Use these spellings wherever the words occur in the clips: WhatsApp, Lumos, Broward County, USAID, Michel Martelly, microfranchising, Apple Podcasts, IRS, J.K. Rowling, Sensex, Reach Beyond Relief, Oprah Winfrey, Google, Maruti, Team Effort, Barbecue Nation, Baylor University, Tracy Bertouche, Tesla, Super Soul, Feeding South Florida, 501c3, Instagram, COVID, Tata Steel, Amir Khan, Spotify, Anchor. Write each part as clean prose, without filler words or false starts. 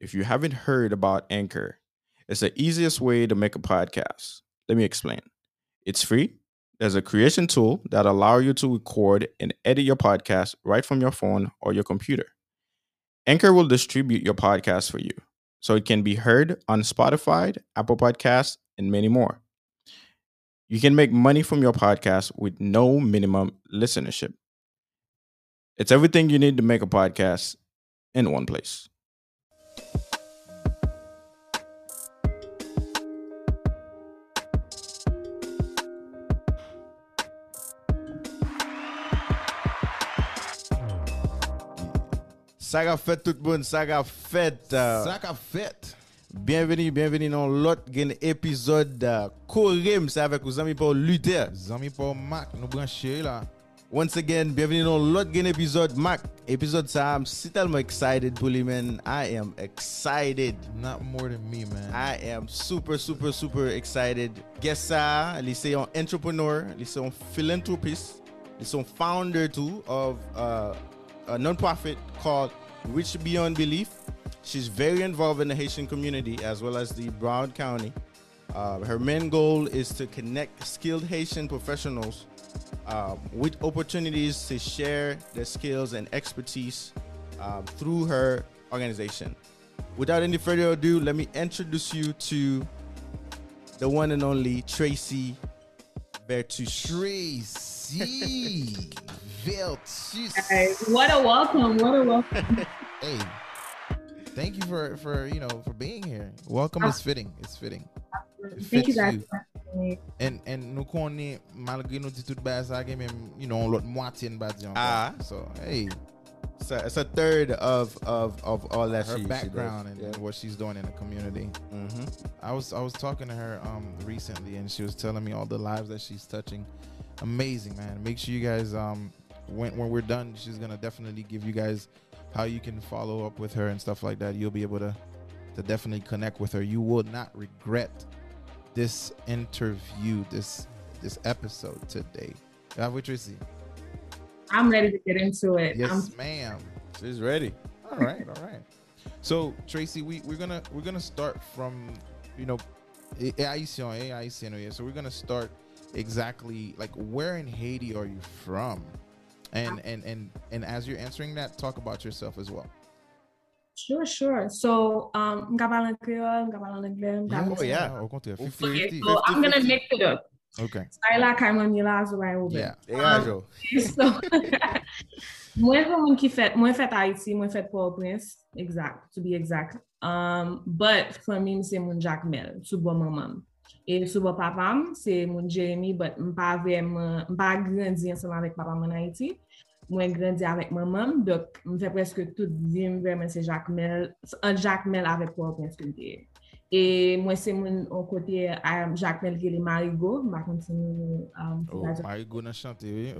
If you haven't heard about Anchor, it's the easiest way to make a podcast. Let me explain. It's free. There's a creation tool that allows you to record and edit your podcast right from your phone or your computer. Anchor will distribute your podcast for you, so it can be heard on Spotify, Apple Podcasts, and many more. You can make money from your podcast with no minimum listenership. It's everything you need to make a podcast in one place. Saga fête tout le monde, saga fête. Saga fête. Bienvenue dans l'autre épisode Korim, c'est avec vos amis pour Luther. Amis pour Mac, nous brancher là. Once again, bienvenue dans l'autre épisode Mac. Épisode ça, I'm si tellement excited pour lui, man. I am excited. Not more than me, man. I am super excited. Guess ça, li c'est un entrepreneur, li c'est un philanthropist, li c'est un founder too of a non-profit called Reach Beyond Relief. She's very involved in the Haitian community as well as the Broward County. Her main goal is to connect skilled Haitian professionals with opportunities to share their skills and expertise through her organization. Without any further ado, let me introduce you to the one and only Tracy Bertouche. Tracy Bertouche. What a welcome! What a welcome! Hey. Thank you for being here. Welcome is fitting. It's fitting. It thank you guys. You. And nous connaît malgré nos petites bases à game, you know, l'autre moitié en bas de ah. So hey, so it's a third of all that her background she and what she's doing in the community. Mm-hmm. I was talking to her recently, and she was telling me all the lives that she's touching. Amazing, man. Make sure you guys when we're done, she's gonna definitely give you guys how you can follow up with her and stuff like that. You'll be able to definitely connect with her. You will not regret this interview, this episode today. Tracy, I'm ready to get into it. Yes, ma'am. She's ready. All right. So Tracy, we're gonna start from, you know, so we're gonna start exactly like where in Haiti are you from? And as you're answering that, talk about yourself as well. Sure. So, so I'm gonna mix it up. Okay. So, but for me, c'est mon Jacmel, tout bon maman. Et sous mon papa, c'est mon Jeremy, mais m'pas grandi ensemble avec papa en Haïti. Moi grandi avec maman, donc me fait presque tout vie vraiment c'est Jacmel, un Jacmel avec quoi presque dire. Et moi c'est mon côté Jacmel qui est Marigot, m'a continué Marigot n'a chanté oui.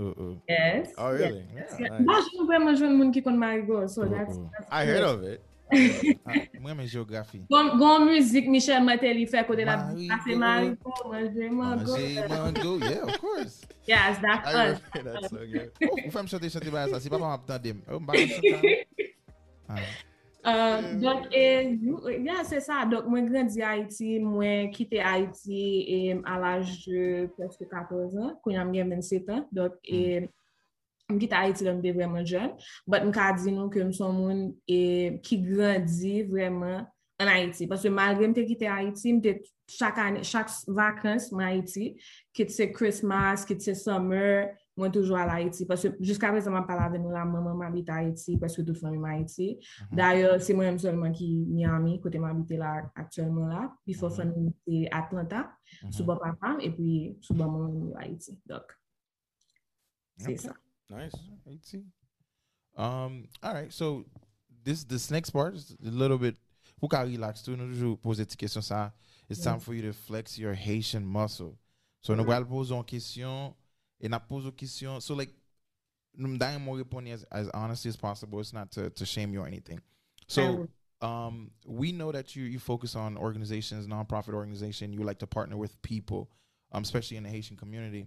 Yes. Oh really? Yes. Yeah, nice. Moi je vraiment jeune monde qui connaît Marigot, so that's I heard of it. Moi mes géographies. Bon musique Michel Martelly fait côté la c'est Marigot, Marigot. Yeah, of course. Yes, that's us. That's so good. Oh, femme chanter ba ça, c'est pas moi m'attendais. Oh, m'pas chanter. Donc yeah, c'est ça. Donc moi grandi à Haïti, moi quitté Haïti et à l'âge de presque 14 ans, quand j'ai 27 ans. Donc et m'quitté Haïti là m'étais vraiment jeune, but m'ka di nou que m'son moun et qui grandit vraiment en Haïti parce que malgré m'étais quitté Haïti, m'étais chaque vacances en Haïti, que c'est Christmas, que c'est summer, moi toujours à Haïti parce que jusqu'à présent m'a parlé avec la maman m'habite à Haïti parce que toute famille m'habite. D'ailleurs, c'est moi-même seulement qui Miami côté m'habite là actuellement là, puis faut famille c'est Atlanta, sous bon papa et puis sous bon maman Haïti. Donc c'est ça. Nice. Haiti. All right. So this next part is a little bit who can relax too. Nous pose des questions ça. It's time for you to flex your Haitian muscle. So nous allons poser une question et nous posons une question. So like, nous allons me répondre as honestly as possible. It's not to shame you or anything. So we know that you focus on organizations, nonprofit organization. You like to partner with people, especially in the Haitian community.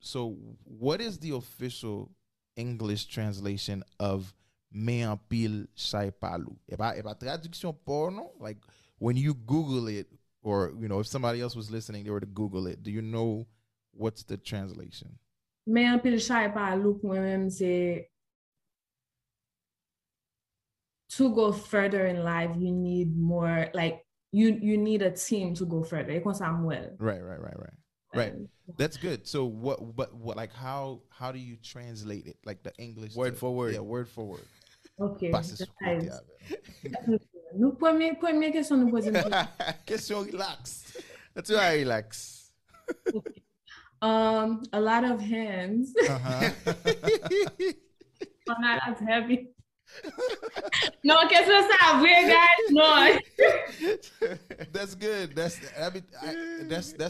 So what is the official English translation of mais en pile ça pas lou. Et pas traduction porno, like when you Google it, or you know, if somebody else was listening, they were to Google it. Do you know what's the translation? Mais en pile ça pas lou pour moi-même c'est to go further in life, you need more, like you need a team to go further. Right. That's good. So what like how do you translate it? Like the English word for word. Yeah, word for word. Okay. Nous première question nous poser. Question relax. That's why I relax. Okay. A lot of hands. I'm not as heavy. No, okay, so stop. We're guys. No. That's good. That's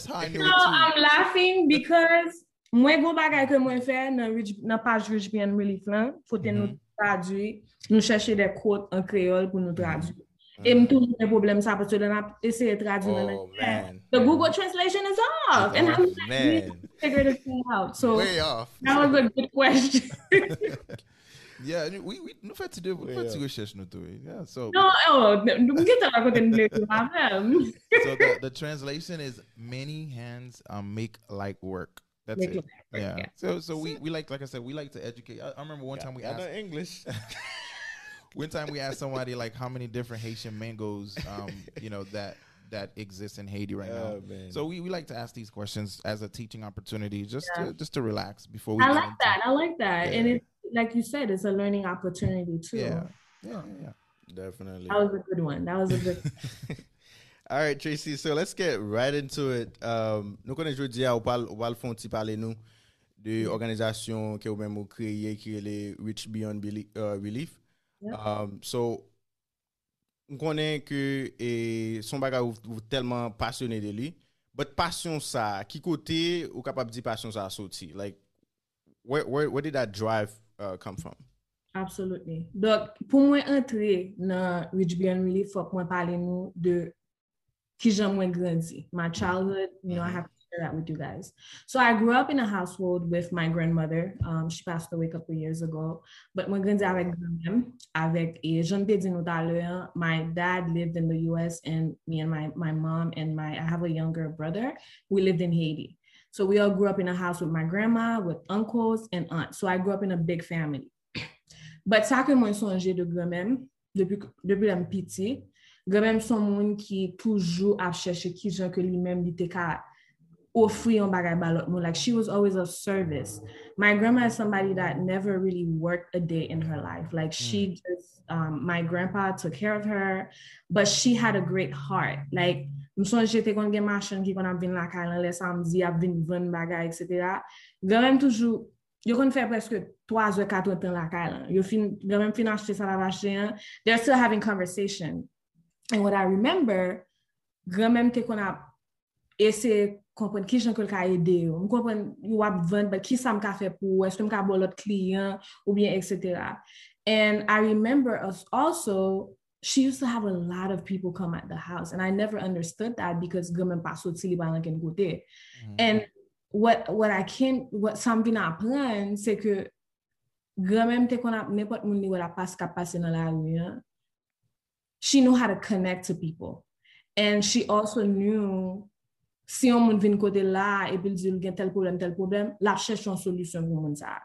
how I knew it too. No, I'm laughing because mwen go bagay ke mwen fè nan page Reach Beyond Relief lan, fote nou tradwi, nou chèche des quotes en créole pou nou tradwi. Et m toujou gen problème ça parce que on a essayé tradwi nan anglais. The Google translation is off and I'm like, figure this thing out. So way off. That was a good question. Yeah, we no fait to do research no to it. Yeah, so no, so the translation is many hands make like work. That's it. Yeah. So we like I said, we like to educate. I remember one time we asked English. One time we asked somebody like how many different Haitian mangoes you know that exists in Haiti right now. Man. So we like to ask these questions as a teaching opportunity just to relax before we I like that. Yeah. And it's like you said, it's a learning opportunity too. Yeah. Definitely. That was a good one. All right, Tracy. So let's get right into it. Nous connaissons aujourd'hui à Opal Fonti parler nous de organisation que vous même créé qui est les Reach Beyond Relief. So on connaît que et son bagage vous tellement passionné de lui, but passion ça qui côté ou capable de passion ça sorti like where did that drive come from? Absolutely. Donc, pour moi entrer dans Reach Beyond Relief, faut qu'on parle nous de qui j'ai moins grandi, my childhood. You know, I have to share that with you guys. So I grew up in a household with my grandmother. She passed away a couple of years ago. But moi grandi avec them, avec et j'en t'ai dit nous tout à l'heure. My dad lived in the U.S. and me and my mom and I have a younger brother. We lived in Haiti. So we all grew up in a house with my grandma, with uncles and aunts. So I grew up in a big family. But ça que moi songe de grand-même depuis la petite, grand-même son monde qui toujours a cherché qui gens que lui-même il était capable offrir un bagage à l'autre. Like she was always of service. My grandma is somebody that never really worked a day in her life. Like she just my grandpa took care of her, but she had a great heart. Like j'étais quand j'ai machin qui quand a vinn la caille les samedi a vinn vendre bagage etc. Grand-même toujours yo kon fait presque 3 heures 4 heures la caille. Yo fin grand-même fin acheter ça la vache. They're still having conversation. And what I remember grand-même te kon a essayer comprendre qui j'en ka aider. On comprendre yo a vendre mais qui ça me ka faire pour est-ce que me ka bon l'autre client ou bien etc. And I remember us also she used to have a lot of people come at the house. And I never understood that because Gumen Paso Tilibalan can go there. And what something I plan, c'est que Gumen te konap n'importe moun ni wala pas ka passe dans la rue. She knew how to connect to people. And she also knew si on moun vin kote la et puis di gen tel problème, la cherche une solution pour moun ça.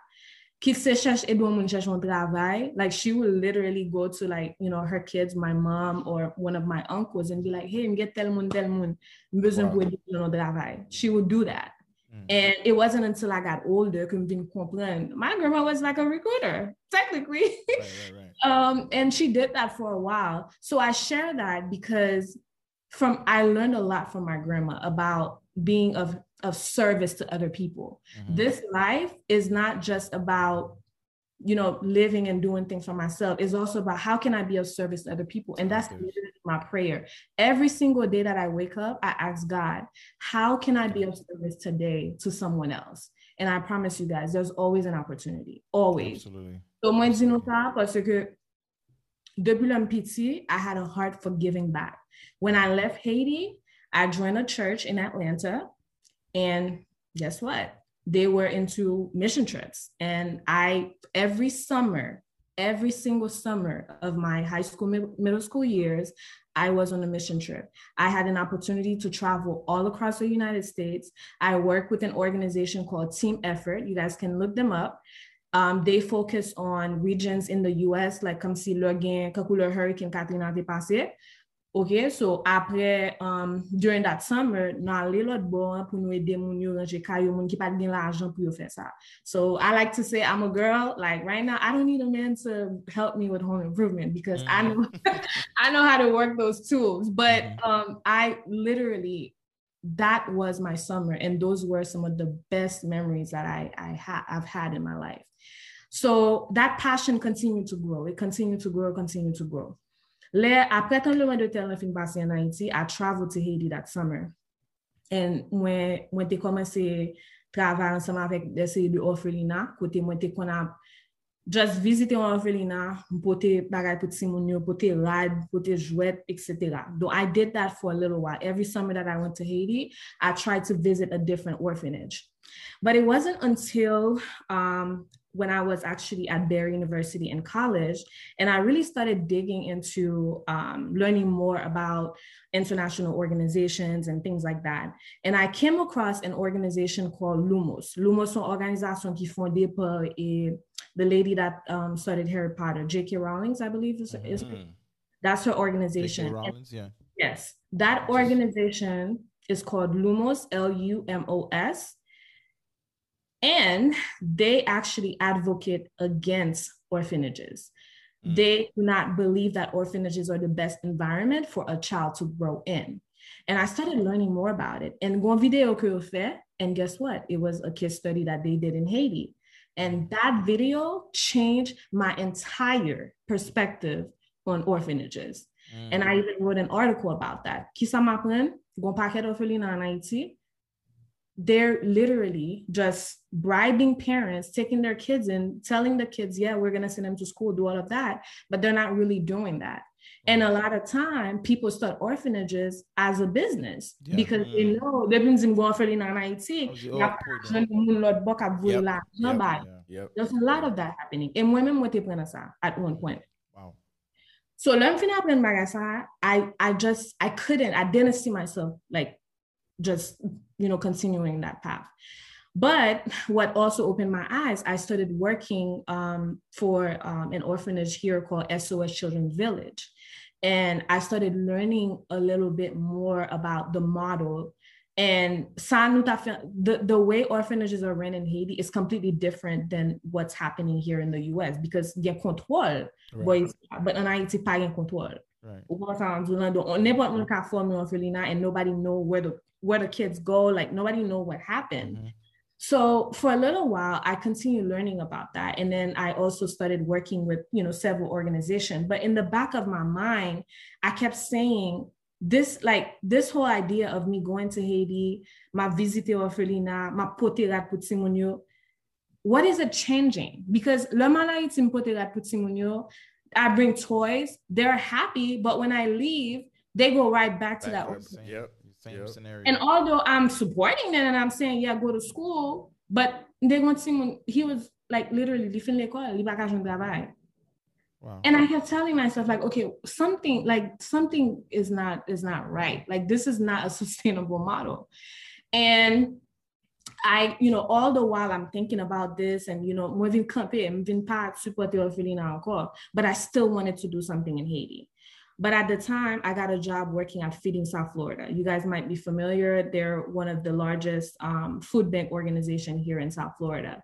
Qui se cherche et bon cherche un travail. Like she would literally go to like, you know, her kids, my mom or one of my uncles and be like, hey, me get tel moun, besoin pour un travail. She would do that. And it wasn't until I got older que me comprendre. My grandma was like a recruiter, technically. Right. And she did that for a while. So I share that because I learned a lot from my grandma about being of service to other people. This life is not just about, you know, living and doing things for myself. It's also about how can I be of service to other people? And that's my prayer. Every single day that I wake up, I ask God, how can I be of service today to someone else? And I promise you guys, there's always an opportunity, always. Absolutely. So moi dis nou ça parce que depuis la petite, I had a heart for giving back. When I left Haiti, I joined a church in Atlanta. And guess what? They were into mission trips. And every summer, every single summer of my high school, middle school years, I was on a mission trip. I had an opportunity to travel all across the United States. I work with an organization called Team Effort. You guys can look them up. They focus on regions in the US, like comme si leur gain, kakou leur hurricane Katrina te passe. Okay, so après, during that summer, nan le lot bon pou nou ede moun yo ranger kay yo moun ki pa gen l'argent pou yo fè sa. So I like to say I'm a girl, like right now, I don't need a man to help me with home improvement because I know how to work those tools. But I literally, that was my summer, and those were some of the best memories that I've had in my life. So that passion continued to grow. It continued to grow, Après tremblement de terre fin passé en Haïti, I traveled to Haiti that summer. And when te commencé travailler ensemble avec des séries de orphelinat, côté moi te qu'on a just visité un orphelinat, porter bagay pour ti moun yo, porter ride, porter jouet, etc. Though I did that for a little while. Every summer that I went to Haiti, I tried to visit a different orphanage. But it wasn't until when I was actually at Baylor University in college, and I really started digging into learning more about international organizations and things like that. And I came across an organization called Lumos. Lumos son organisation qui fondée par the lady that started Harry Potter, J.K. Rowling, I believe is that's her organization. J.K. Rowling, yeah. Yes, that organization is called Lumos, L-U-M-O-S. And they actually advocate against orphanages. Mm. They do not believe that orphanages are the best environment for a child to grow in. And I started learning more about it. And one video que yo fait, and guess what? It was a case study that they did in Haiti. And that video changed my entire perspective on orphanages. Mm. And I even wrote an article about that. Ki sa m'apren, gon paket orphelinat en Haiti. They're literally just bribing parents, taking their kids in, telling the kids, yeah, we're going to send them to school, do all of that. But they're not really doing that. And a lot of time people start orphanages as a business because they know they've been in Haiti. There's a lot of that happening. And women were taking us at one point. Wow. So I didn't see myself like just, continuing that path. But what also opened my eyes, I started working for an orphanage here called SOS Children Village. And I started learning a little bit more about the model. And the way orphanages are run in Haiti is completely different than what's happening here in the US because they control, but in Haiti, they don't control. And nobody know where the kids go, like nobody know what happened. Mm-hmm. So for a little while, I continued learning about that. And then I also started working with, several organizations, but in the back of my mind, I kept saying this whole idea of me going to Haiti, my visiter orphelinat, my potera poutimonio, what is it changing? Because le malaitim potera poutimonio, I bring toys, they're happy, but when I leave, they go right back to that orphanage. Same scenario. And although I'm supporting them and I'm saying, yeah, go to school, but they won't see when he was like literally different l'école, li pa ka joindre travail. Wow. And I kept telling myself, like, okay, something is not right. Like this is not a sustainable model. And I, all the while I'm thinking about this and, moi vin camper, moi vin pas supporter orphelinat encore, but I still wanted to do something in Haiti. But at the time, I got a job working at Feeding South Florida. You guys might be familiar. They're one of the largest food bank organization here in South Florida.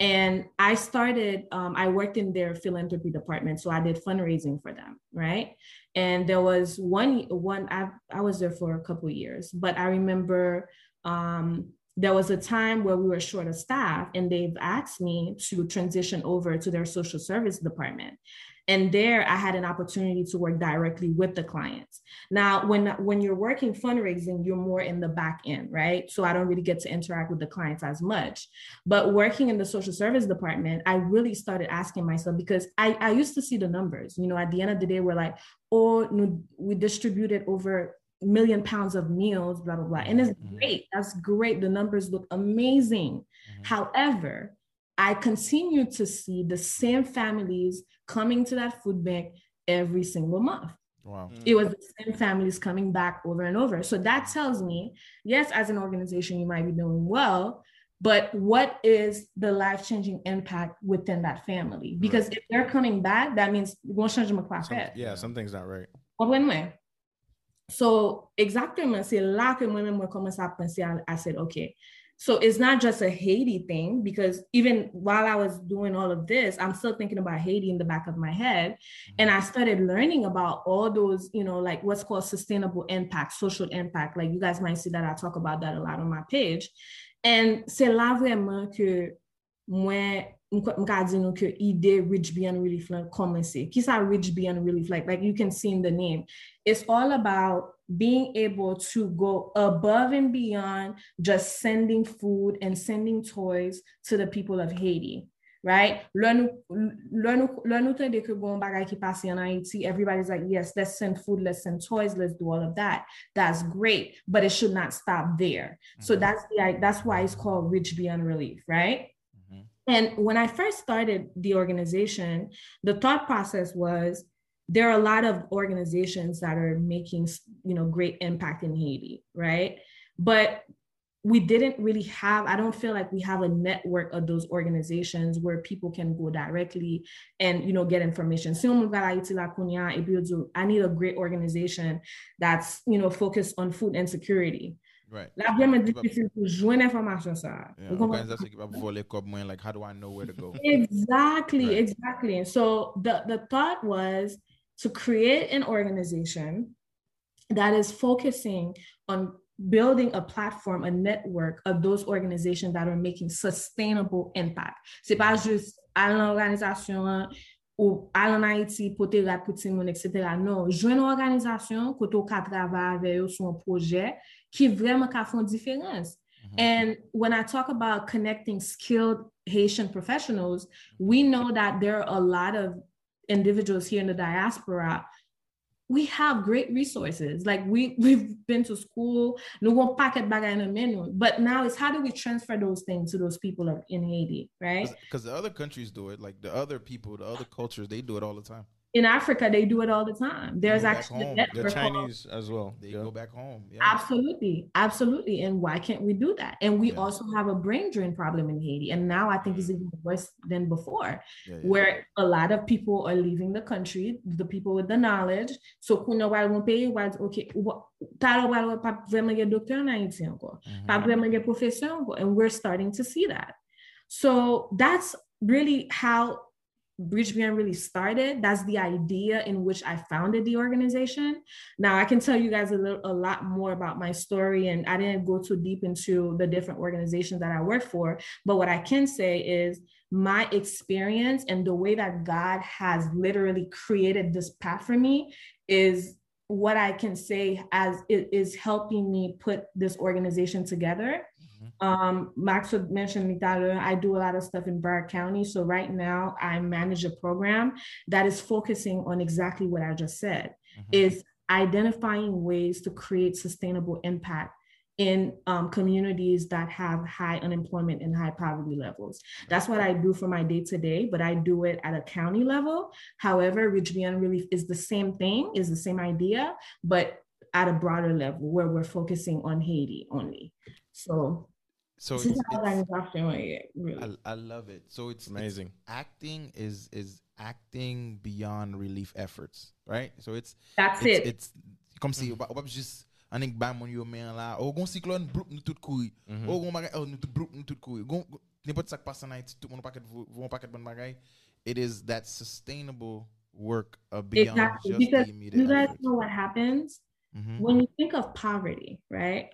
And I started, I worked in their philanthropy department. So I did fundraising for them, right? And there was I was there for a couple of years, but I remember there was a time where we were short of staff and they've asked me to transition over to their social service department. And there I had an opportunity to work directly with the clients. Now, when you're working fundraising, you're more in the back end, right? So I don't really get to interact with the clients as much. But working in the social service department, I really started asking myself because I used to see the numbers. At the end of the day, we're like, we distributed over £1 million of meals, blah, blah, blah. And it's great. That's great. The numbers look amazing. Mm-hmm. However, I continue to see the same families coming to that food bank every single month. Wow. It was the same families coming back over and over. So that tells me, yes, as an organization, you might be doing well, but what is the life-changing impact within that family? Because if they're coming back, that means you're going to change them a class. Yeah, something's not right. So exactement, c'est là que moi-même moi commence à penser. I said, okay, so it's not just a Haiti thing, because even while I was doing all of this, I'm still thinking about Haiti in the back of my head. And I started learning about all those, you know, like what's called sustainable impact, social impact. Like you guys might see that I talk about that a lot on my page. And c'est là vraiment que moi, m'ka di nou ke idée Reach Beyond Relief lan komanse. Ki sa Reach Beyond Relief? Like you can see in the name. It's all about being able to go above and beyond just sending food and sending toys to the people of Haiti. Right? Lè nou tande ke bon bagay ki pase en Haiti, everybody's like, yes, let's send food, let's send toys, let's do all of that. That's great, but it should not stop there. Mm-hmm. So that's why it's called Reach Beyond Relief, right? And when I first started the organization, the thought process was there are a lot of organizations that are making, you know, great impact in Haiti, right? But we didn't really have, I don't feel like we have a network of those organizations where people can go directly and, you know, get information. I need a great organization that's, you know, focused on food insecurity. Right. Like, how do I know where to go? Exactly. And so the thought was to create an organization that is focusing on building a platform, a network of those organizations that are making sustainable impact. C'est pas juste à l'organisation ou aller en Haïti pour te rapporter mon etc. Non, joindre une organisation que tu as travaillé avec eux sur un projet qui vraiment ka font différence. And when I talk about connecting skilled Haitian professionals, we know that there are a lot of individuals here in the diaspora. We have great resources. Like we've been to school, nous gon paquet bagay nan menu, but now it's how do we transfer those things to those people in Haiti, right? Because the other countries do it, like the other people, the other cultures, they do it all the time. In Africa, they do it all the time. There's actually the Chinese as well. They go back home. Yeah. Absolutely. And why can't we do that? And we also have a brain drain problem in Haiti. And now I think it's even worse than before, where a lot of people are leaving the country, the people with the knowledge. So, okay, and we're starting to see that. So that's really how Reach Beyond really started. That's the idea in which I founded the organization. Now I can tell you guys a lot more about my story, and I didn't go too deep into the different organizations that I work for, but what I can say is my experience and the way that God has literally created this path for me is what I can say as it is helping me put this organization together. Max would mention that I do a lot of stuff in Broward County. So right now I manage a program that is focusing on exactly what I just said, is identifying ways to create sustainable impact in communities that have high unemployment and high poverty levels. That's what I do for my day-to-day, but I do it at a county level. However, Reach Beyond Relief is the same thing, is the same idea, but at a broader level where we're focusing on Haiti only. So I love it. So it's amazing. It's acting is acting beyond relief efforts, right? So it's it. It's comme si on just anik ba mon yo men la o gon cyclone broup nou tout courir o gon bagay nou tout broup nou tout courir gon n'importe ça qui passe en Haïti tout mon paquet vont paquet bon bagay. It is that sustainable work of beyond just because the immediate. You guys know what happens when you think of poverty, right?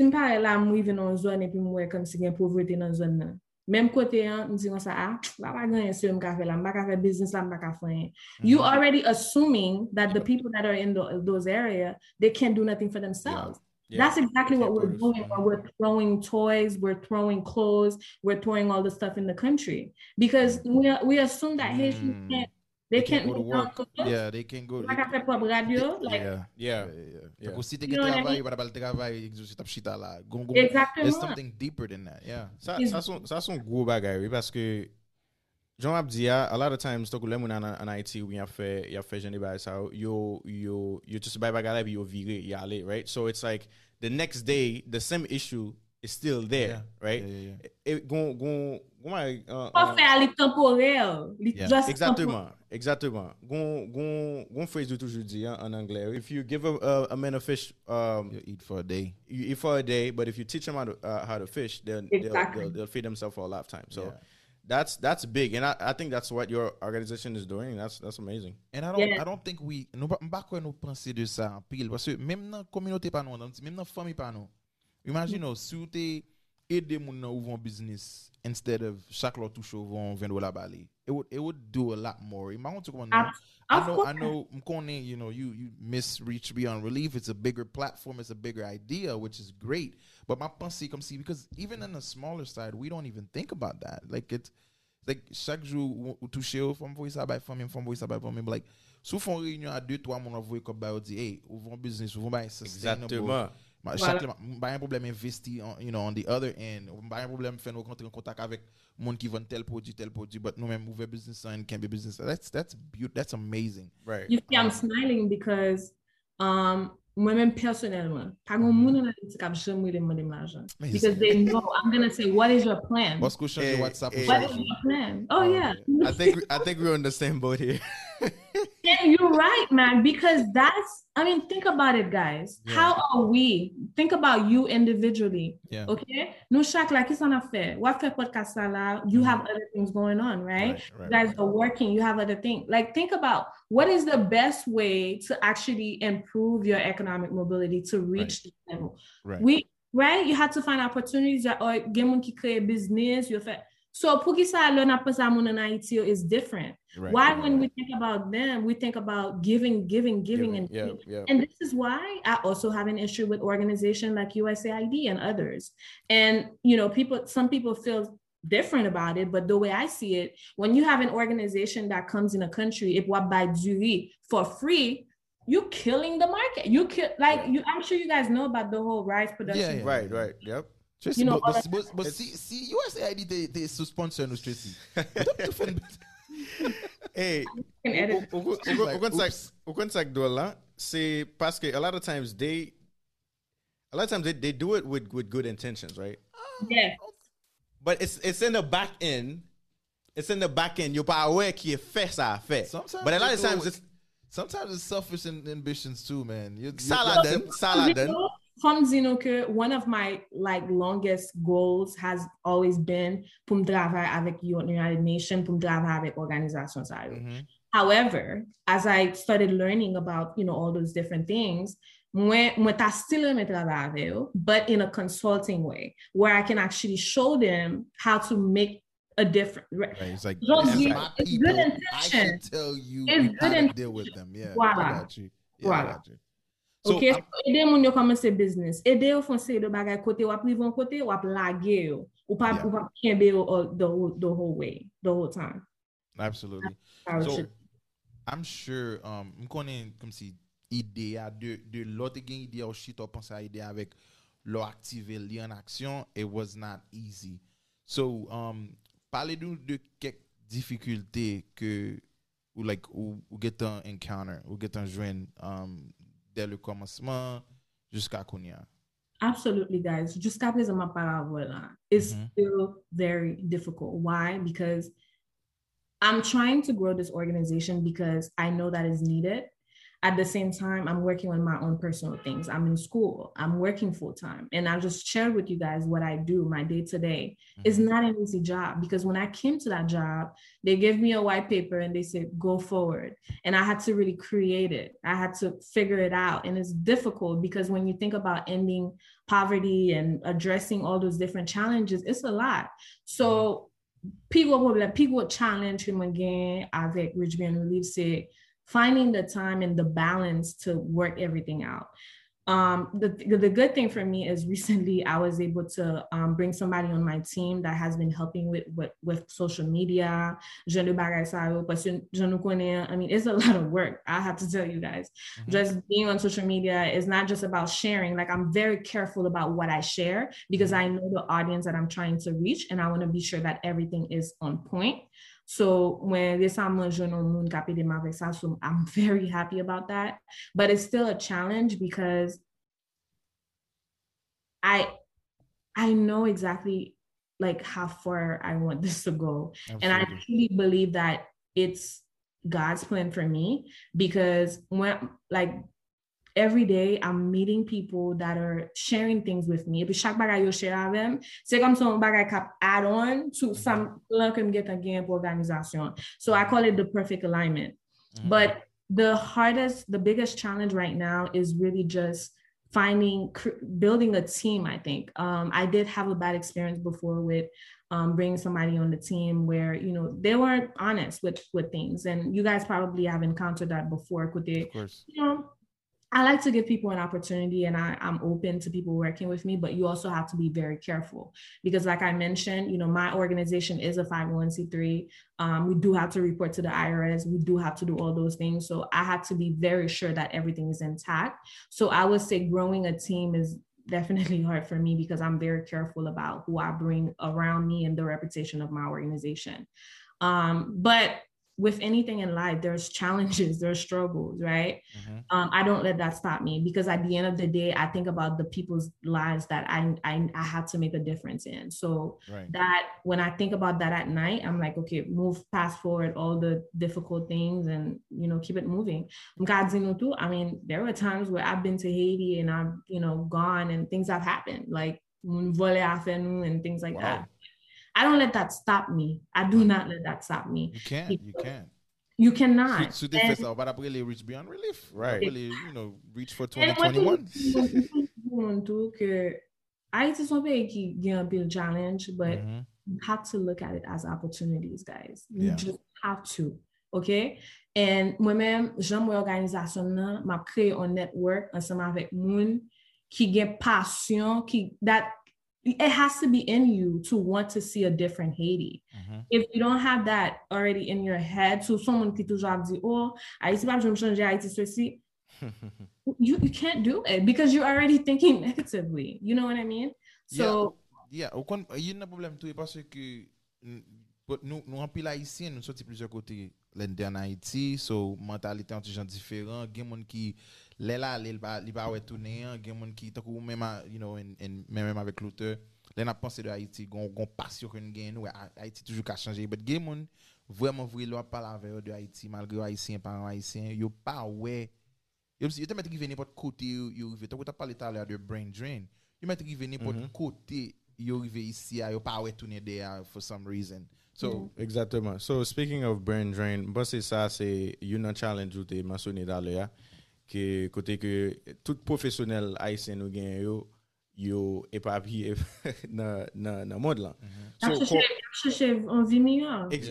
Simpare la mou vive nan zone et puis mou comme si gen pauvreté nan zone nan. Même côté an, m'di kon sa pa ganyan se m ka fè la, m pa ka fè business la, m pa ka fè rien. You already assuming that the people that are in those areas, they can't do nothing for themselves. Yeah. That's exactly what we're doing. We're throwing toys, we're throwing clothes, we're throwing all the stuff in the country because we assume that Haitians can't They can't go to work. Yeah, they can't go. Like after pub radio, like yeah. Because if they get travail, para para travail, exercício tapchita lá. Exactly. There's something deeper than that. Yeah. Ça son gros bagay parce que Jean Abdia, a lot of times talk lemon an IT we have fait jeune by ça. You just buy bagay you viré y aller, right? So it's like the next day the same issue is still there, right? It go faire les temporaires, les just temporaires. Exactement. Gon phrase de toujours dire en anglais. If you give a man a fish, you eat for a day. You eat for a day, but if you teach them how to fish, then they'll feed themselves for a lifetime. So that's big, and I think that's what your organization is doing. That's amazing. And I don't think we nous penser de ça en pile parce que même dans communauté pas nous, même dans famille pas nous. Imagine si tu aider moun nan ouvre un business instead of chaque lot touche ouvre $20 balé. It would do a lot more. I know. You miss Reach Beyond Relief. It's a bigger platform. It's a bigger idea, which is great. But my pensée comme si, because even on the smaller side, we don't even think about that. Like it's like chaque jour ou touche ou femme voye sa bay femme voye sa bay femme, like sou fon réunion à 2-3 moun voye comme bay di hey, ouvre un business, ouvre bay sustainable. Exactement. Pas un problème investi on the other end, pas un problème faire nous rentrer en contact avec monde qui vend tel produit but nous même move business and can be business. That's beautiful. That's amazing. Right. You see, I'm smiling because moi même personnellement pas grand monde n'a dit qu'à jamais demander l'argent because they know I'm going to say what is your plan? What's your WhatsApp? What is your plan? Oh yeah. I think we're on the same boat here. Yeah, you're right, man, because think about it, guys. Yeah. How are we? Think about you individually. Yeah. Okay? Nous chaque la qui s'en a fait. What fait podcast là? You have other things going on, right? You guys are working, you have other things. Like think about what is the best way to actually improve your economic mobility to reach this level. Right. You had to find opportunities that or gen ki crée business, you fait. So pour qui ça le n'a pas amoun en Haiti is different. Right. Why when we think about them, we think about giving and giving. Yeah. And this is why I also have an issue with organizations like USAID and others. And some people feel different about it, but the way I see it, when you have an organization that comes in a country, if what by Julie for free, you're killing the market. I'm sure you guys know about the whole rice production. Yeah. Right, yep. Tracy, but see, USAID they sponsor us, Tracy. Hey, contact dollar. C'est parce que a lot of times they do it with good intentions, right? Yeah. But it's in the back end. It's in the back end. You're pas aware qui fait ça fait. But a lot of times it's selfish ambitions too, man. Saladin. One of my longest goals has always been pour me travailler avec United Nations, pour me travailler avec organizations. Mm-hmm. However, as I started learning about all those different things, moi ta still me travailler avec, but in a consulting way where I can actually show them how to make a difference. Right. It's like it's people, good intention. I can tell you how to deal with them. Yeah. Voilà. I got you. Okay, aider moun yo commencer business, aider yo foncer de bagay côté ou privé un côté ou laguer ou pas pouvoir kembe the whole way, the whole time. Absolutely. So I'm sure me connais comme si idée de l'autre gain idée ou shit ou penser à idée avec l'o activer li en action, it was not easy. So parlez-nous de quelques difficultés que ou get un encounter, ou get un joint dès le commencement jusqu'à Konya. Absolutely, guys. Jusqu'à présent, ma parole là, it's still very difficult. Why? Because I'm trying to grow this organization because I know that is needed. At the same time, I'm working on my own personal things. I'm in school. I'm working full time. And I'll just share with you guys what I do, my day to day. It's not an easy job because when I came to that job, they gave me a white paper and they said, go forward. And I had to really create it. I had to figure it out. And it's difficult because when you think about ending poverty and addressing all those different challenges, it's a lot. So people challenge him again. I think Reach Beyond Relief said, finding the time and the balance to work everything out. The good thing for me is recently I was able to bring somebody on my team that has been helping with social media. Je ne bagaille ça yo parce que je ne connais. I mean, it's a lot of work. I have to tell you guys, mm-hmm. just being on social media is not just about sharing. Like, I'm very careful about what I share because I know the audience that I'm trying to reach, and I want to be sure that everything is on point. So when récemment je n'ai moun kapé de ma vek sa, so I'm very happy about that. But it's still a challenge because I know exactly like how far I want this to go. Absolutely. And I truly believe that it's God's plan for me, because when like every day I'm meeting people that are sharing things with me. If chaque bagay yo share avec them, c'est comme son bagay cap add on to some plan que me get again pour organisation. So I call it the perfect alignment. Mm-hmm. But the biggest challenge right now is really just building a team, I think. I did have a bad experience before with bringing somebody on the team where, you know, they weren't honest with things. And you guys probably have encountered that before. Of course. You know, I like to give people an opportunity, and I'm open to people working with me, but you also have to be very careful because, like I mentioned, you know, my organization is a 501c3. We do have to report to the IRS. We do have to do all those things. So I have to be very sure that everything is intact. So I would say growing a team is definitely hard for me because I'm very careful about who I bring around me and the reputation of my organization. But with anything in life, there's challenges, there's struggles, right? Mm-hmm. I don't let that stop me because at the end of the day, I think about the people's lives that I have to make a difference in. So that when I think about that at night, I'm like, okay, move past forward all the difficult things and, you know, keep it moving. I mean, there were times where I've been to Haiti and I've, you know, gone and things have happened, like and things like that. I don't let that stop me. I do not let that stop me. You cannot. So this is about really reach beyond relief, right? Really, you know, reach for 2021. I just want to build a challenge, but you have to look at it as opportunities, guys. You just have to, okay? And moi-même, j'aime mon organisation là, m'a créé un network ensemble avec moun qui gen passion, qui that. It has to be in you to want to see a different Haiti. Mm-hmm. If you don't have that already in your head, so someone qui toujours dit, oh, Haiti va me changer, Haiti ceci. You can't do it because you're already thinking negatively. You know what I mean? So yeah, il y a un problème tout parce que nous en pile haïtien, nous sorti plusieurs côtés l'en Haïti, so mentalité entre gens différents, gen moun ki Lela, Liba, Wetonéen, Gamon qui, même, you know, and même avec l'auteur, l'on a pensé de Haïti, gon passion qu'on gagne, nous, Haïti toujours qu'à changer, mais Gamon, vraiment, vraiment, pas la veille de Haïti, malgré Haïtien, parents Haïtien, yo pas, ouais. Yo te mette qui venait n'importe côté, yo rive, t'as parlé tout à l'heure de brain drain, yo mette qui venait n'importe côté, yo rive ici, yo pas, ouais, tourner there for some reason. So exactement. So speaking of brain drain, bah, c'est ça, c'est une challenge où t'es mentionné d'ailleurs. Que côté que tout professionnel haïtien nous gagne yo éparpillé dans monde là.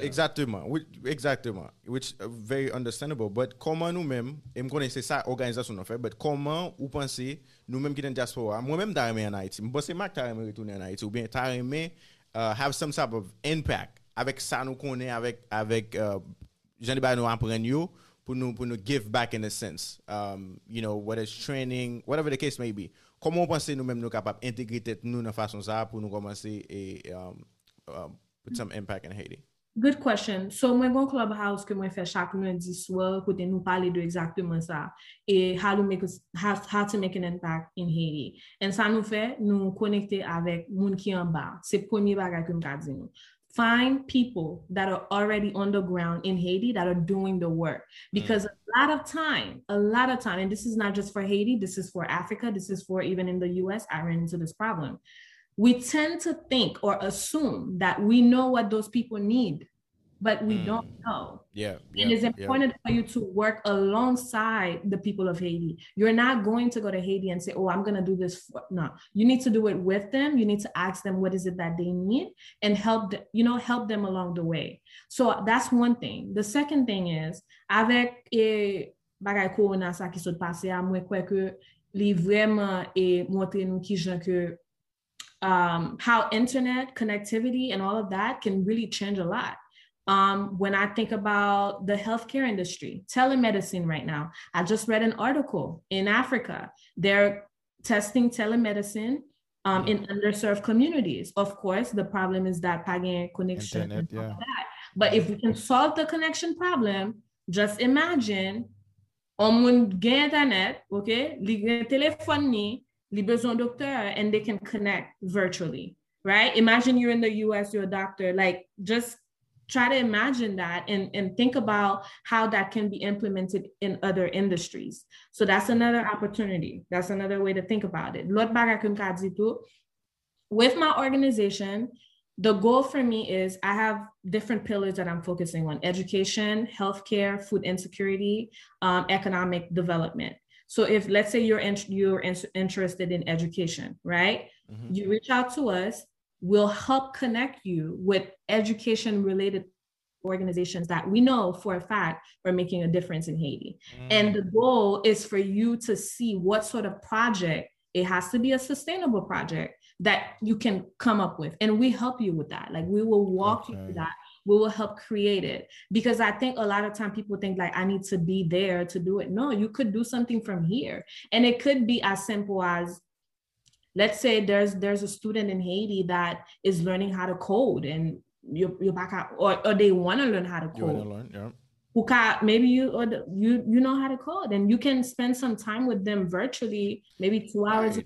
Exactement. Exactement. Which very understandable, but comment nous-mêmes, et me connaissez ça organisation nous fait, but comment vous pensez nous-mêmes qui dans diaspora, moi-même d'arriver en Haïti, me pensez Marc t'arriver retourner en Haïti ou bien t'arriver have some type of impact avec ça nous connaît avec j'en ai pas nous apprendre yo. Pour nous give back in a sense, you know, whether it's training, whatever the case may be. Comment penser nous-mêmes nous capables d'intégrer nous de façon ça pour nous commencer et put some impact in Haiti? Good question. So moi gon clubhouse que moi fait chaque lundi soir pour nous parler de exactement ça et how to make an impact in Haiti. And ça nous fait nous connecter avec moun ki en bas. C'est premier bagage que m'ka di nou. Find people that are already on the ground in Haiti that are doing the work, because a lot of time, and this is not just for Haiti, this is for Africa, this is for even in the US, I ran into this problem. We tend to think or assume that we know what those people need, but we don't know. And it's important for you to work alongside the people of Haiti. You're not going to go to Haiti and say, oh, I'm going to do this. No, you need to do it with them. You need to ask them what is it that they need and help them along the way. So that's one thing. The second thing is, avec bagay corona ça qui s'est passé à moi quoi que li vraiment et montrer nous qui gens que how internet connectivity and all of that can really change a lot. When I think about the healthcare industry, telemedicine right now, I just read an article in Africa. They're testing telemedicine in underserved communities. Of course, the problem is that paging connection. Internet, yeah. That. But if we can solve the connection problem, just imagine on moun gen internet, okay, li gen telephone ni, li bezon docteur, and they can connect virtually, right? Imagine you're in the US, you're a doctor, like just try to imagine that and think about how that can be implemented in other industries. So that's another opportunity. That's another way to think about it. L'autre bagay ke m ka di tou, with my organization, the goal for me is I have different pillars that I'm focusing on: education, healthcare, food insecurity, economic development. So if, let's say you're interested in education, right? Mm-hmm. You reach out to us, we'll help connect you with education-related organizations that we know for a fact are making a difference in Haiti. Mm. And the goal is for you to see what sort of project, it has to be a sustainable project that you can come up with. And we help you with that. Like we will walk you through that. We will help create it. Because I think a lot of time people think like, I need to be there to do it. No, you could do something from here. And it could be as simple as, let's say there's a student in Haiti that is learning how to code, and you're back out, or they want to learn how to code. You want to learn, yeah. Maybe you know how to code, and you can spend some time with them virtually, maybe 2 hours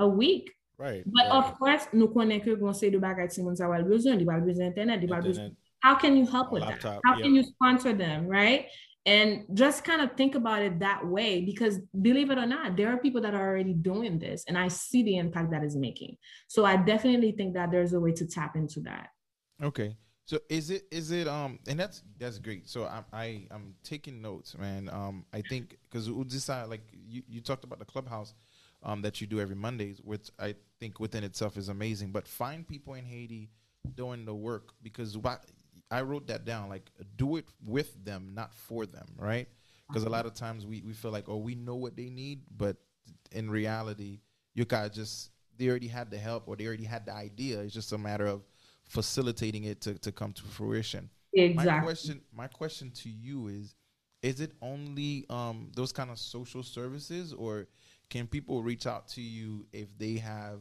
a week. Right. But of course, nous connaissons que conseil de bagage si moun sa wal besoin, di wal besoin internet, di wal besoin. How can you help with that? How can you sponsor them, right? And just kind of think about it that way, because believe it or not, there are people that are already doing this, and I see the impact that it's making. So I definitely think that there's a way to tap into that. Okay. So is it and that's great. So I'm taking notes, man. I think because Udisa, like you talked about the clubhouse that you do every Mondays, which I think within itself is amazing. But find people in Haiti doing the work, because I wrote that down, like do it with them, not for them, right? Because a lot of times we feel like, oh, we know what they need, but in reality, you guys just, they already had the help or they already had the idea. It's just a matter of facilitating it to come to fruition. Exactly. My question to you is it only those kind of social services, or can people reach out to you if they have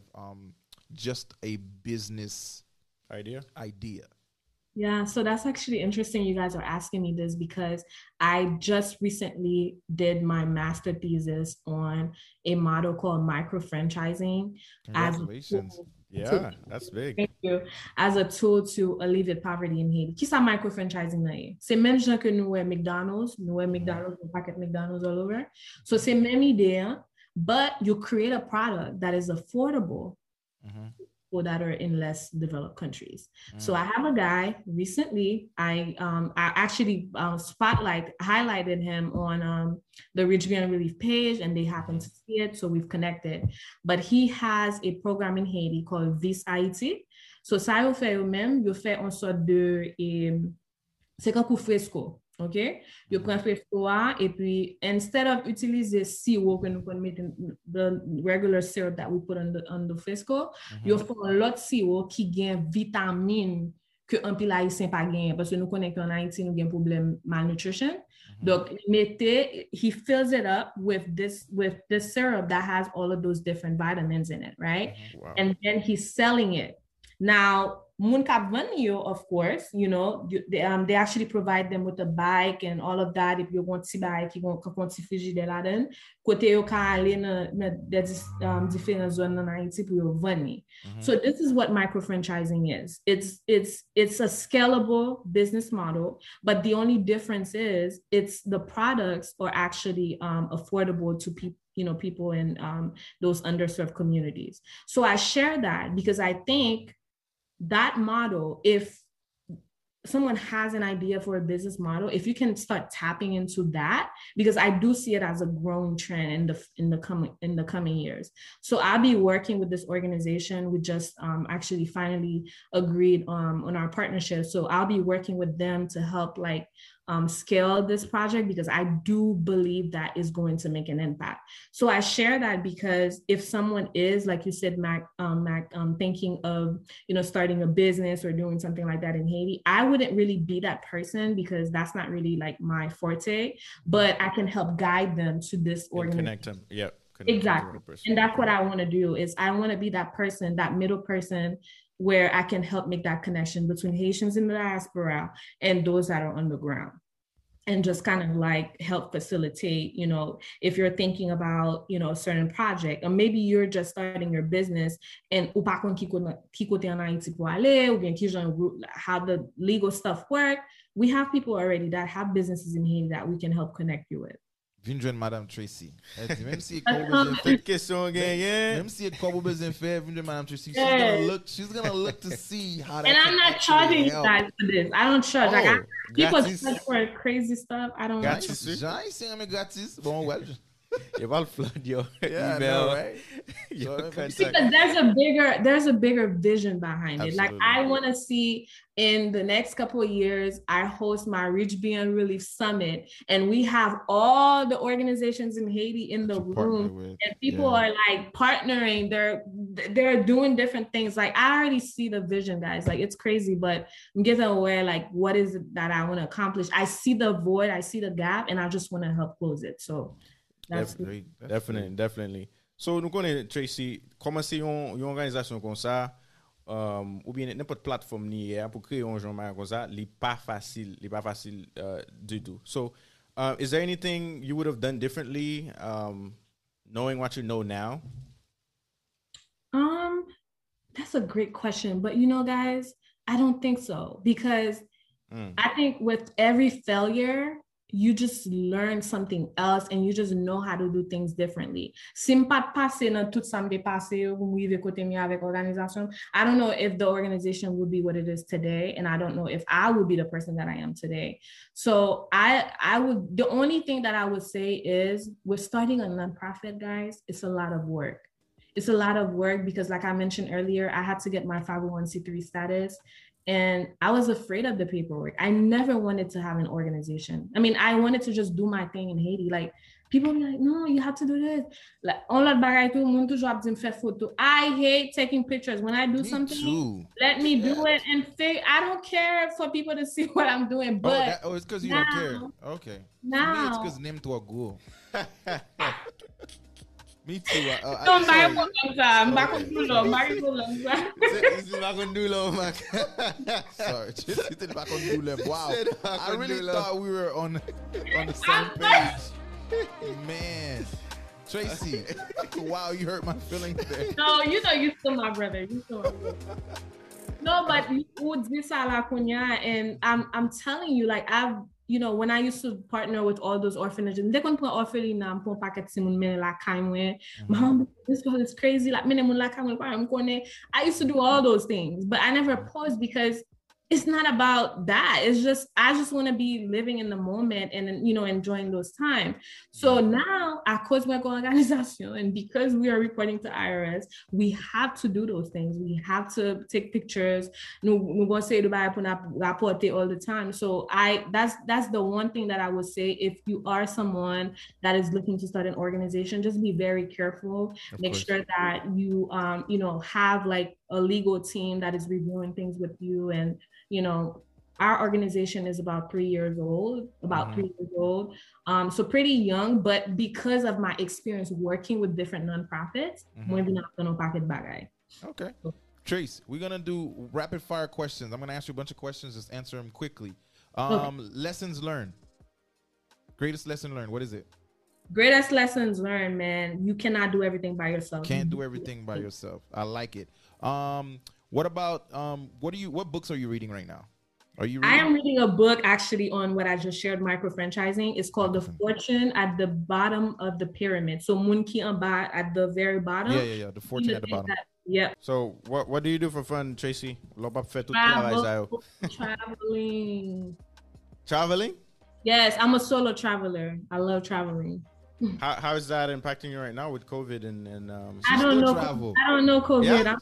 just a business idea? Yeah, so that's actually interesting. You guys are asking me this because I just recently did my master thesis on a model called micro-franchising. Congratulations. Yeah, that's big. Thank you. As a tool to alleviate poverty in Haiti. Qui sa micro-franchising na ye? C'est même gens que nous est McDonald's, nous packet McDonald's all over. So c'est même idea, but you create a product that is affordable. Mm-hmm. That are in less developed countries. Mm. So I have a guy recently, I actually highlighted him on the Reach Beyond Relief page, and they happened to see it, so we've connected. But he has a program in Haiti called This Haiti. So ça yo fait yo même, yo fait en sorte de c'est comme pour fresco. Okay, you prend fresco and puis instead of utilize syrup que nous prenons, the regular syrup that we put on the fresco, you put a lot syrup qui gain vitamine que un pile haïtien pas gain, parce que nous connaissons qu'en Haïti nous gain problème malnutrition. Mm-hmm. Donc he fills it up with this syrup that has all of those different vitamins in it, right? Mm-hmm. Wow. And then he's selling it. Now moun kap vann yo, of course, you know, they actually provide them with a bike and all of that. If you want to bike, you want to fiji de la den. Kote yo ka ale na different zone na Haiti pou yo vann. So this is what micro-franchising is. It's a scalable business model, but the only difference is it's the products are actually affordable to people. You know, people in those underserved communities. So I share that because I think that model, if someone has an idea for a business model, if you can start tapping into that, because I do see it as a growing trend in the coming years. So I'll be working with this organization. We just actually finally agreed on our partnership. So I'll be working with them to help like scale this project, because I do believe that is going to make an impact. So I share that because if someone is, like you said, Mac, thinking of, starting a business or doing something like that in Haiti, I wouldn't really be that person because that's not really like my forte, but I can help guide them to this organization. Connect them. Yep. Exactly. And that's what I want to do, is I want to be that person, that middle person, where I can help make that connection between Haitians in the diaspora and those that are on the ground, and just kind of like help facilitate, if you're thinking about, a certain project, or maybe you're just starting your business and how the legal stuff work. We have people already that have businesses in Haiti that we can help connect you with. Viens joindre Madame Tracy. Même si elle quoi besoin faire, viens joindre Madame Tracy. She's gonna look to see how that. And I'm not charging you guys for this. I don't charge. Oh, like, people charge for crazy stuff. I don't. Gratis. J'en sais rien mais gratis. Bon ouais. You will flood your email, right? Because there's a bigger vision behind it. Absolutely. Like I want to see in the next couple of years, I host my Reach Beyond Relief Summit, and we have all the organizations in Haiti in the room, and people are like partnering. They're doing different things. Like I already see the vision, guys. Like it's crazy, but I'm getting aware. Like what is it that I want to accomplish? I see the void, I see the gap, and I just want to help close it. So. Definitely. So nous connaissons Tracy, comment c'est une organisation comme ça ou bien n'importe plateforme ni pour créer un genre comme ça, il n'est pas facile du tout. So, is there anything you would have done differently knowing what you know now? That's a great question, but guys, I don't think so, because I think with every failure you just learn something else and you just know how to do things differently. I don't know if the organization would be what it is today, and I don't know if I would be the person that I am today. So I would, the only thing that I would say is we're starting a nonprofit, guys. It's a lot of work. It's a lot of work because, like I mentioned earlier, I had to get my 501c3 status. And I was afraid of the paperwork. I never wanted to have an organization. I mean, I wanted to just do my thing in Haiti. Like, people be like, no, you have to do this. Like, I hate taking pictures. When I do something, let me do it. And I don't care for people to see what I'm doing. But it's because you don't care. Okay. Now. For me, it's because name to a goal. Me too. I'm back on Sorry, just hit it back on Dulem. Wow. I really thought we were on the same page. Man. Tracy. Wow, you hurt my feelings there. No, you're still my brother. No, but you would this and I'm telling you, like I've when I used to partner with all those orphanages, they couldn't put orphanage now for packet simon men like Kanye. Mom, this girl is crazy. Like men like I used to do all those things, but I never paused because it's not about that. It's just I just want to be living in the moment and enjoying those time. So now I cause my organization, and because we are reporting to IRS, we have to do those things. We have to take pictures. Nous gonna say Dubai pour rapporter all the time. So that's the one thing that I would say. If you are someone that is looking to start an organization, just be very careful. Make sure that you have like a legal team that is reviewing things with you. And our organization is about 3 years old, so pretty young, but because of my experience working with different nonprofits, maybe not gonna pocket bagay. Okay. So. Trace, we're gonna do rapid fire questions. I'm gonna ask you a bunch of questions, just answer them quickly. Okay. Lessons learned. Greatest lesson learned, what is it? Greatest lessons learned, man. You cannot do everything by yourself. Can't do everything by yourself. I like it. What about what books are you reading right now? I am reading a book actually on what I just shared, microfranchising. It's called The Fortune at the Bottom of the Pyramid. So Munki Amba at the very bottom. Yeah. The Fortune at the bottom. Yep. So what do you do for fun, Tracy? Traveling. Yes, I'm a solo traveler. I love traveling. How is that impacting you right now with COVID and I don't know COVID. Yeah,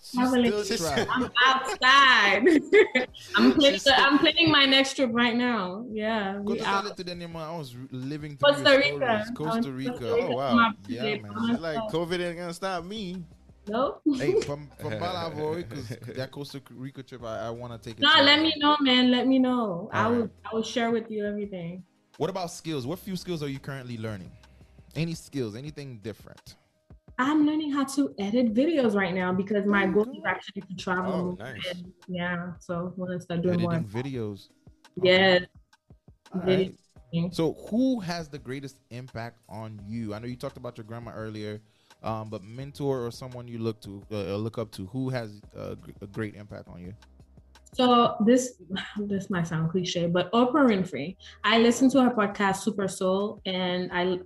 I'm outside. I'm planning my next trip right now. Yeah. I was living through Costa Rica. Oh wow. Yeah, man. It's like COVID ain't gonna stop me. No. Hey, from Balavoy, because that Costa Rica trip, I want to take it. No, let me know, man. Let me know. I will share with you everything. What about skills? What few skills are you currently learning? Any skills, anything different? I'm learning how to edit videos right now because my goal is actually to travel. Oh, nice. Yeah, so when I start doing editing videos. Yeah. Right. So who has the greatest impact on you? I know you talked about your grandma earlier, but mentor or someone you look up to, who has a great impact on you? So this might sound cliche, but Oprah Winfrey. I listened to her podcast, Super Soul, and I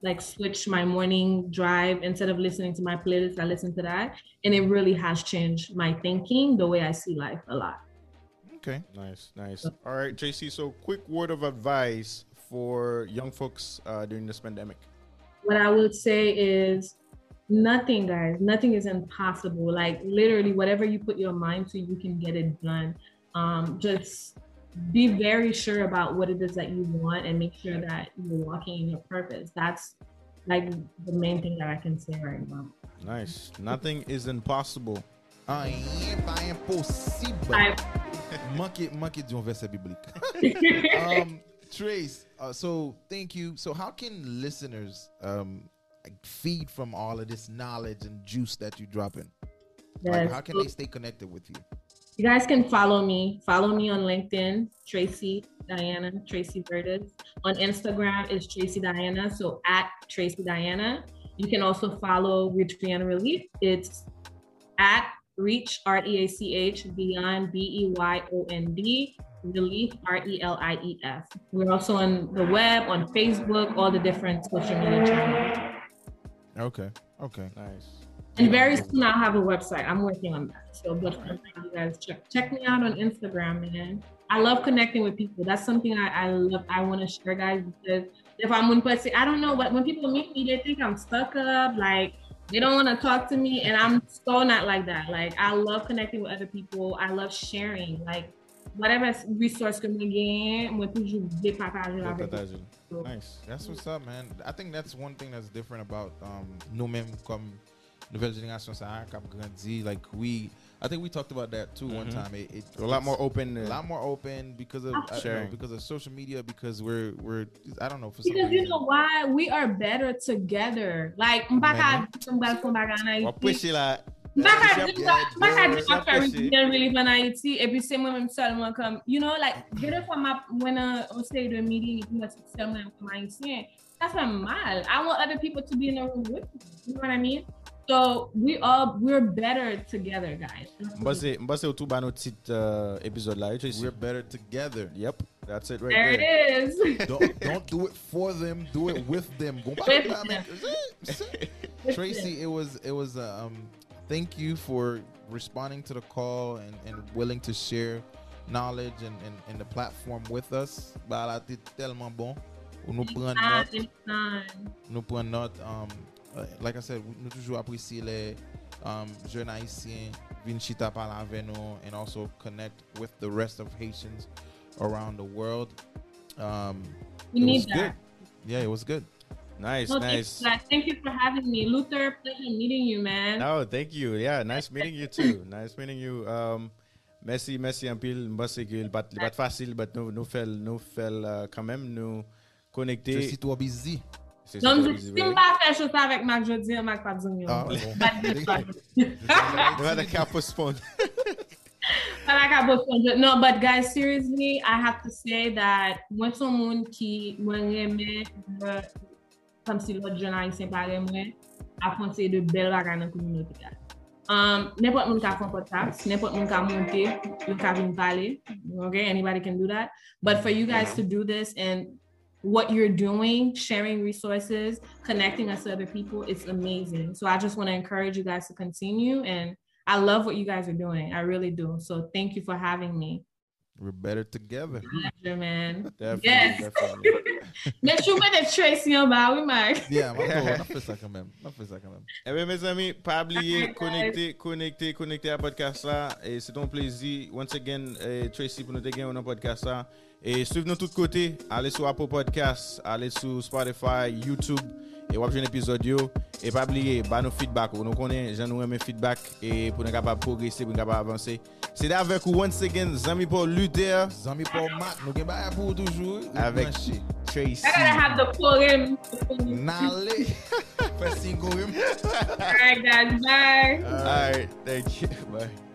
like switched my morning drive. Instead of listening to my playlist, I listened to that, and it really has changed my thinking, the way I see life a lot. Okay, nice. All right, JC, so quick word of advice for young folks during this pandemic. What I would say is nothing, guys. Nothing is impossible. Like literally, whatever you put your mind to, you can get it done. Just be very sure about what it is that you want and make sure that you're walking in your purpose. That's like the main thing that I can say right now. Nice. Nothing is impossible. Trace, so thank you. So how can listeners feed from all of this knowledge and juice that you drop in? Yes. Like, how can they stay connected with you? You guys can follow me on LinkedIn, Tracy Bertouche. On Instagram is Tracy Diana, so @TracyDiana. You can also follow Reach Beyond Relief. it's @Reach REACH Beyond BEYOND Relief RELIEF. We're also on the web, on Facebook, all the different social media channels. Okay. Nice. And very soon I'll have a website. I'm working on that. So, but you guys check me out on Instagram, man. I love connecting with people. That's something I love. I want to share, guys, because if I'm one person, I don't know, but when people meet me, they think I'm stuck up, like they don't want to talk to me, and I'm so not like that. Like I love connecting with other people. I love sharing. Like whatever resource can begin with you. Nice. That's what's up, man. I think that's one thing that's different about nous-mêmes comme nouvelle génération ça cap grandi. Like I think we talked about that too one time. It's a lot more open. A lot more open because of sharing, because of social media, because we're I don't know, for some reason. Because you know why? We are better together. Like you know, like when I say the meeting, that's not mal. I want other people to be in the room with me. You know what I mean? So we're better together, guys. We're better together. Yep. That's it right there. There it is. Don't do it for them. Do it with them. Tracy, it was thank you for responding to the call and willing to share knowledge and the platform with us. Like I said, nous toujours apprécier les jeunes haïtiens vin chita parler avec nous, and also connect with the rest of Haitians around the world. We need that. Good. Yeah, it was good. Nice. Thank you for having me, Luther. Pleasure meeting you, man. Oh, thank you. Yeah, nice meeting you too. Nice meeting you. Merci un pile. Merci que le pas facile, but nous fait quand même nous connecter. C'est toi busy. Non, je suis pas faire chose avec Mac Jodi et Mac Pabzoni. No, but guys, seriously, I have to say that when someone comme si l'autre jeune haïtien parlait moins, a pensé de belles bagages dans la communauté. N'importe qui a fait un podcast, n'importe qui a monté, n'importe qui a parlé. Okay, anybody can do that. But for you guys to do this and what you're doing, sharing resources, connecting us to other people, it's amazing. So I just want to encourage you guys to continue. And I love what you guys are doing. I really do. So thank you for having me. We're better together. Yeah, man. Definitely, yes. Definitely. Next few minutes, Tracy, we might. Yeah, I'm going. Not for a second, man. Eh bien, mes amis, pas oublier, connecter à podcast là. Et c'est ton plaisir. Once again, Tracy, pour nous dégainer un podcast là. Et suivez-nous de tous côtés. Allez sur Apple Podcasts, allez sur Spotify, YouTube. Et vous avez un épisode. Et pas oublier, nos feedback. Vous nous connaissez, j'en ai mes feedback. Et pour nous capables de progresser, pour nous capables d'avancer. C'est là avec vous, once again, Zami Paul Luther, Zami Paul Mac, nous sommes pour toujours. Avec Tracy. I gotta have the poem. Nale. First thing, go him. All right, guys, bye. All right, thank you. Bye.